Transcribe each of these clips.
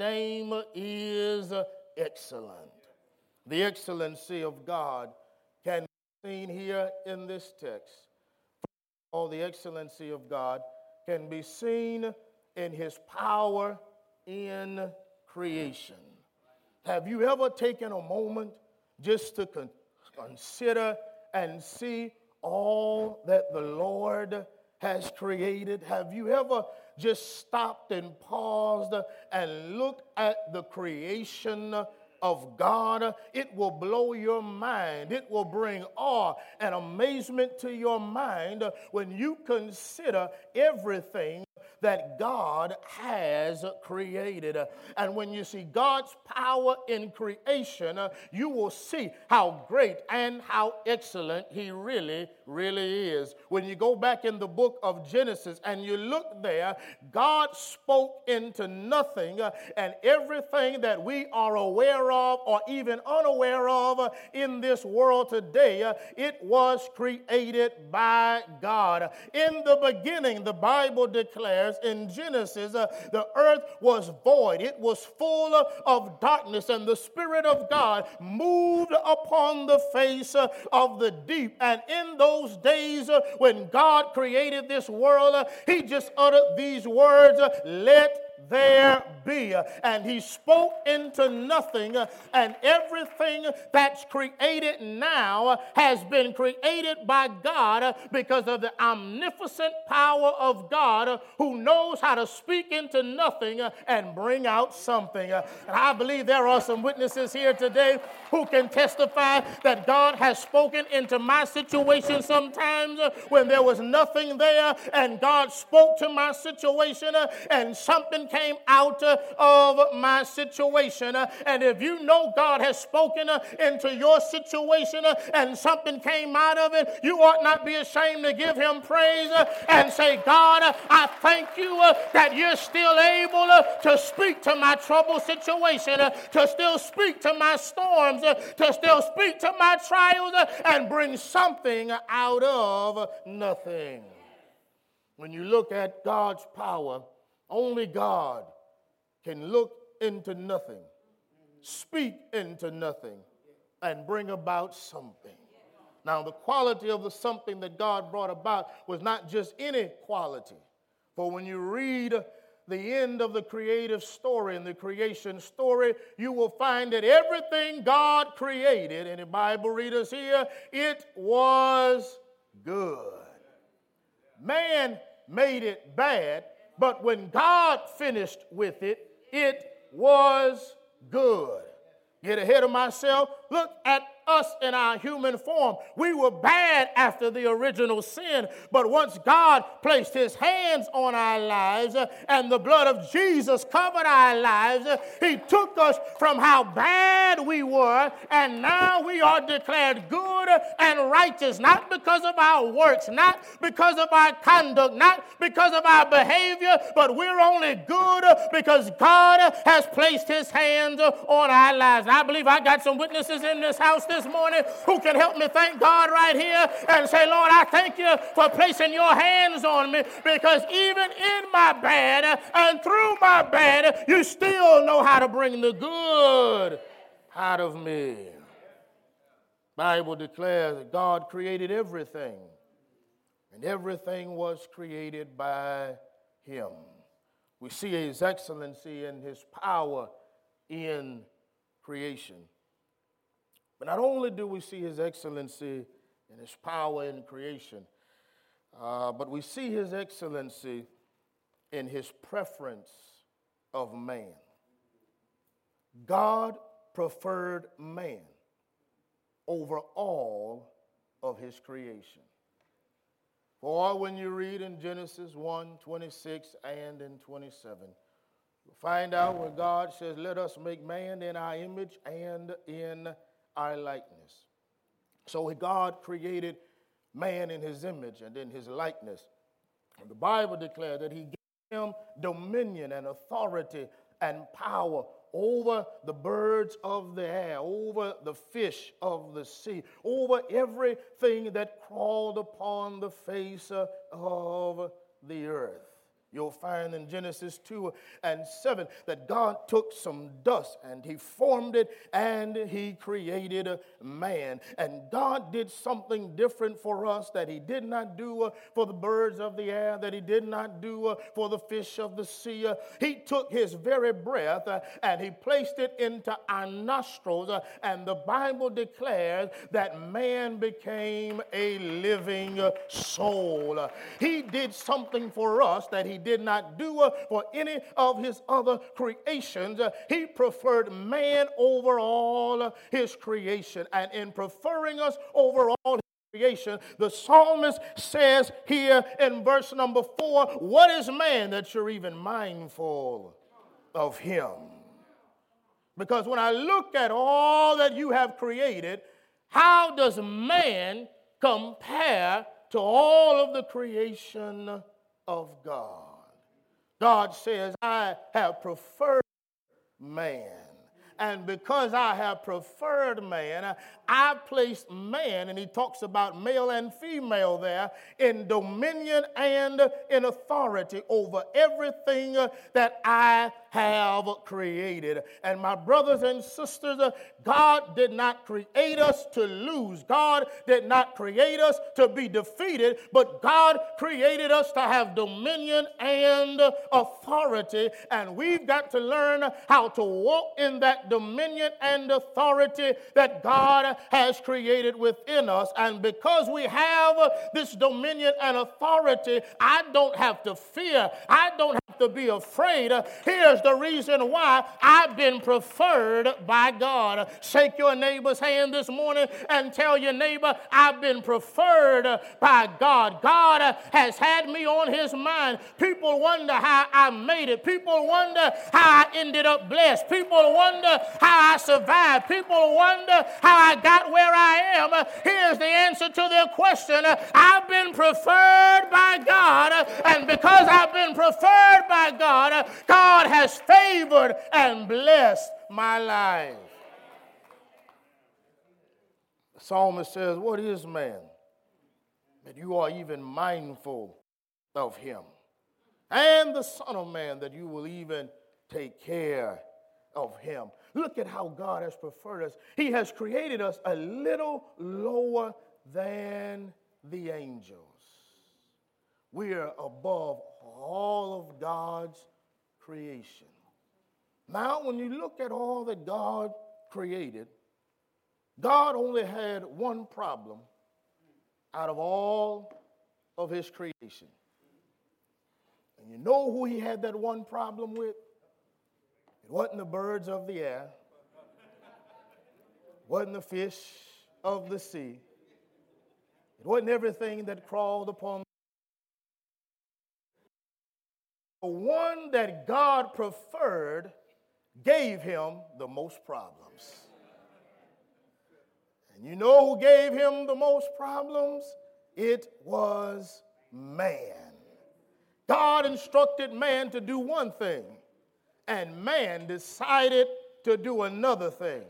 name is excellent. The excellency of God can be seen here in this text. All the excellency of God can be seen in his power in creation. Have you ever taken a moment just to consider and see all that the Lord has created? Have you ever just stopped and paused and looked at the creation of God? It will blow your mind. It will bring awe and amazement to your mind when you consider everything that God has created. And when you see God's power in creation, you will see how great and how excellent he really, really is. When you go back in the book of Genesis and you look there, God spoke into nothing, and everything that we are aware of or even unaware of in this world today, it was created by God. In the beginning, the Bible declares, in Genesis, the earth was void. It was full of darkness, and the Spirit of God moved upon the face of the deep. And in those days when God created this world, he just uttered these words, "Let there be," and he spoke into nothing, and everything that's created now has been created by God because of the omnipotent power of God, who knows how to speak into nothing and bring out something. And I believe there are some witnesses here today who can testify that God has spoken into my situation sometimes when there was nothing there, and God spoke to my situation and something came out of my situation. And if you know God has spoken into your situation and something came out of it, you ought not be ashamed to give him praise and say, "God, I thank you that you're still able to speak to my troubled situation, to still speak to my storms, to still speak to my trials, and bring something out of nothing." When you look at God's power, only God can look into nothing, speak into nothing, and bring about something. Now, the quality of the something that God brought about was not just any quality. For when you read the end of the creative story and the creation story, you will find that everything God created, and the Bible readers here, it was good. Man made it bad, but when God finished with it, it was good. Get ahead of myself. Look at us in our human form. We were bad after the original sin, but once God placed his hands on our lives and the blood of Jesus covered our lives, he took us from how bad we were, and now we are declared good and righteous, not because of our works, not because of our conduct, not because of our behavior, but we're only good because God has placed his hands on our lives. And I believe I got some witnesses in this house this morning who can help me thank God right here and say, "Lord, I thank you for placing your hands on me, because even in my bad and through my bad, you still know how to bring the good out of me." The Bible declares that God created everything, and everything was created by him. We see his excellency and his power in creation. But not only do we see his excellency and his power in creation, but we see his excellency in his preference of man. God preferred man over all of his creation. For when you read in Genesis 1:26 and in 27, you'll find out where God says, "Let us make man in our image and in our likeness." So God created man in his image and in his likeness. And the Bible declares that he gave him dominion and authority and power over the birds of the air, over the fish of the sea, over everything that crawled upon the face of the earth. You'll find in Genesis 2:7 that God took some dust and he formed it and he created a man. And God did something different for us that he did not do for the birds of the air, that he did not do for the fish of the sea. He took his very breath and he placed it into our nostrils. And the Bible declares that man became a living soul. He did something for us that he did not do for any of his other creations. He preferred man over all his creation. And in preferring us over all his creation, the psalmist says here in verse number 4, what is man that you're even mindful of him? Because when I look at all that you have created, how does man compare to all of the creation of God? God says, I have preferred man. And because I have preferred man, I placed man, and he talks about male and female there, in dominion and in authority over everything that I have created. And my brothers and sisters, God did not create us to lose. God did not create us to be defeated, but God created us to have dominion and authority. And we've got to learn how to walk in that dominion and authority that God has created within us. And because we have this dominion and authority, I don't have to fear. I don't have to be afraid. Here's the reason why I've been preferred by God. Shake your neighbor's hand this morning and tell your neighbor, I've been preferred by God. God has had me on his mind. People wonder how I made it. People wonder how I ended up blessed. People wonder how I survived. People wonder how I got where I am. Here's the answer to their question. I've been preferred by God, and because I've been preferred by God, God has favored and blessed my life. The psalmist says, what is man that you are even mindful of him, and the Son of Man that you will even take care of him? Look at how God has preferred us. He has created us a little lower than the angels. We are above all of God's creation. Now, when you look at all that God created, God only had one problem out of all of his creation. And you know who he had that one problem with? It wasn't the birds of the air. It wasn't the fish of the sea. It wasn't everything that crawled upon. The one that God preferred gave him the most problems. And you know who gave him the most problems? It was man. God instructed man to do one thing, and man decided to do another thing.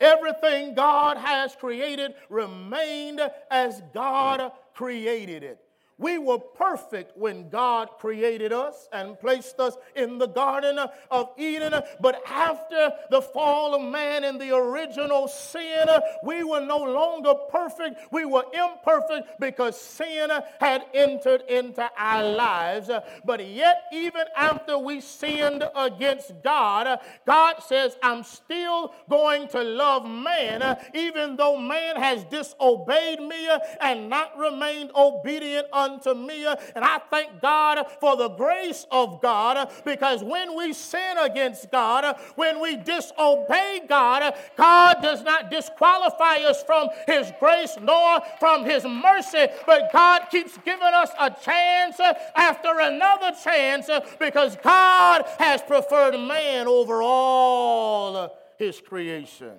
Everything God has created remained as God created it. We were perfect when God created us and placed us in the Garden of Eden. But after the fall of man and the original sin, we were no longer perfect. We were imperfect because sin had entered into our lives. But yet, even after we sinned against God, God says, I'm still going to love man, even though man has disobeyed me and not remained obedient unto me. And I thank God for the grace of God, because when we sin against God, when we disobey God, God does not disqualify us from his grace nor from his mercy, but God keeps giving us a chance after another chance, because God has preferred man over all his creation.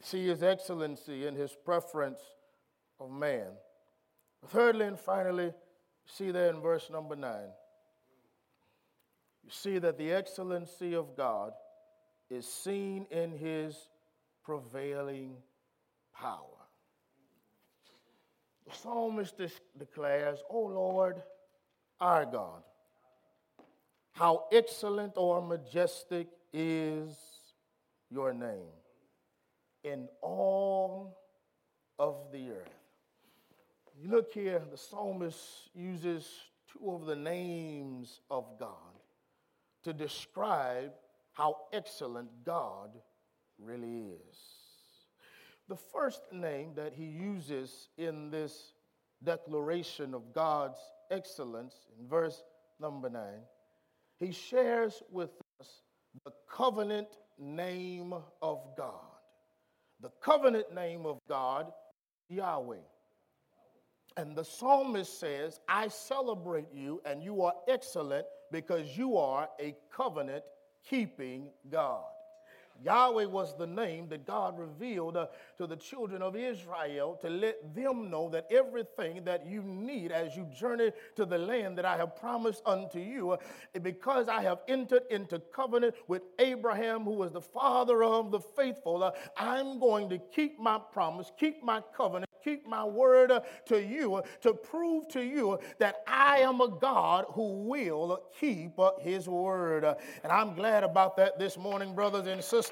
See his excellency in his preference of man. Thirdly and finally, see there in verse number 9, you see that the excellency of God is seen in his prevailing power. The psalmist declares, O Lord, our God. How excellent or majestic is your name in all of the earth. You look here, the psalmist uses two of the names of God to describe how excellent God really is. The first name that he uses in this declaration of God's excellence, in verse number 9, he shares with us the covenant name of God. The covenant name of God, Yahweh. And the psalmist says, I celebrate you, and you are excellent because you are a covenant-keeping God. Yahweh was the name that God revealed to the children of Israel to let them know that everything that you need as you journey to the land that I have promised unto you, because I have entered into covenant with Abraham, who was the father of the faithful, I'm going to keep my promise, keep my covenant, keep my word to you to prove to you that I am a God who will keep his word. And I'm glad about that this morning, brothers and sisters,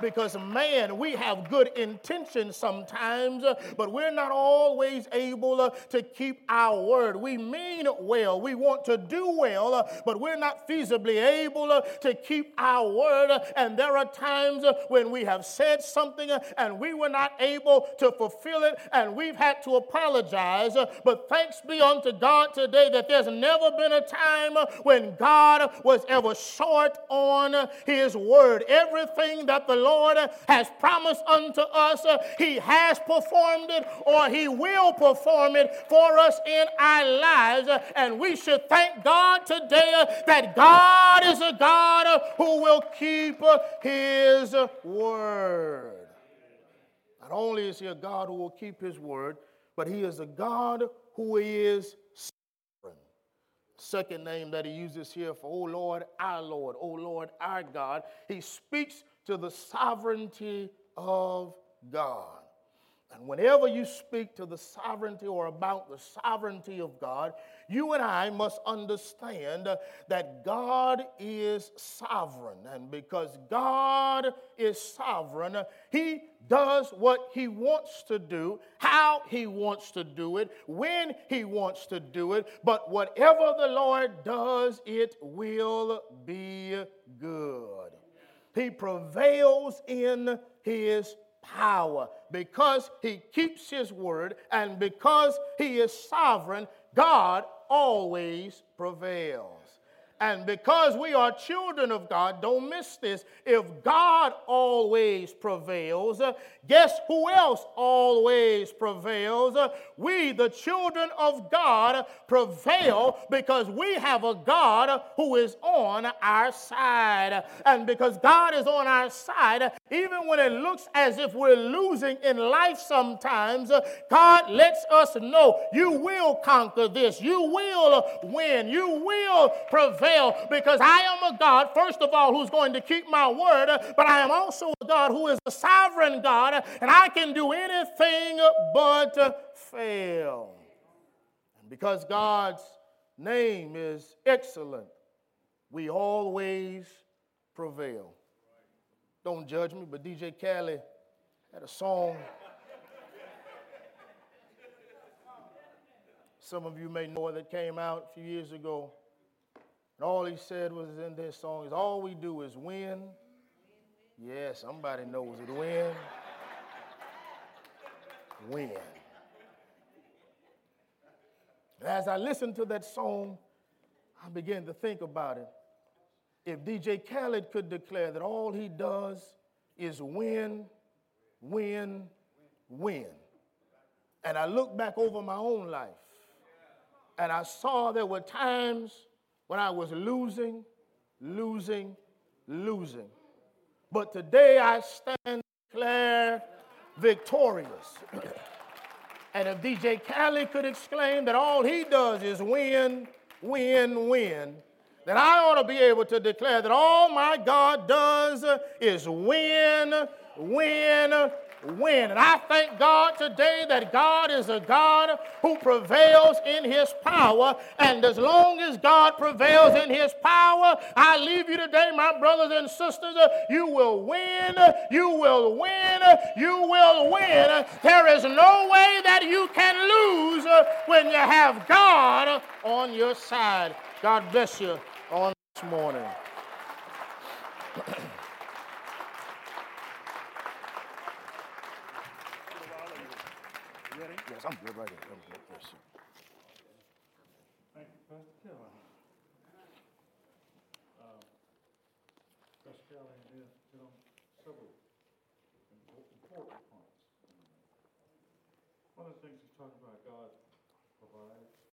because, man, we have good intentions sometimes, but we're not always able to keep our word. We mean well. We want to do well, but we're not feasibly able to keep our word. And there are times when we have said something and we were not able to fulfill it, and we've had to apologize, but thanks be unto God today that there's never been a time when God was ever short on his word. Everything that the Lord has promised unto us, he has performed it, or he will perform it for us in our lives, and we should thank God today that God is a God who will keep his word. Not only is he a God who will keep his word, but he is a God who is sovereign. Second name that he uses here for, O Lord, our Lord, O Lord, our God. He speaks to the sovereignty of God. And whenever you speak to the sovereignty or about the sovereignty of God, you and I must understand that God is sovereign. And because God is sovereign, he does what he wants to do, how he wants to do it, when he wants to do it. But whatever the Lord does, it will be good. He prevails in his power. Because he keeps his word and because he is sovereign, God always prevails. And because we are children of God, don't miss this, if God always prevails, guess who else always prevails? We, the children of God, prevail because we have a God who is on our side. And because God is on our side, even when it looks as if we're losing in life sometimes, God lets us know, you will conquer this, you will win, you will prevail. Because I am a God, first of all, who's going to keep my word, but I am also a God who is a sovereign God, and I can do anything but fail. And because God's name is excellent, we always prevail. Don't judge me, but DJ Khaled had a song. Some of you may know that came out a few years ago. And all he said was in this song is, all we do is win. Yeah, somebody knows it. Win. Win. And as I listened to that song, I began to think about it. If DJ Khaled could declare that all he does is win, win, win. And I looked back over my own life, and I saw there were times when I was losing. But today I stand declared victorious. And if DJ Khaled could exclaim that all he does is win, then I ought to be able to declare that all my God does is win, win. And I thank God today that God is a God who prevails in his power. And as long as God prevails in his power, I leave you today, my brothers and sisters, you will win, you will win, you will win. There is no way that you can lose when you have God on your side. God bless you on this morning. Yes, I'm good right here. Thank you, Pastor Kelly. Pastor Kelly has hit on several important points. One of the things he's talking about, God provides.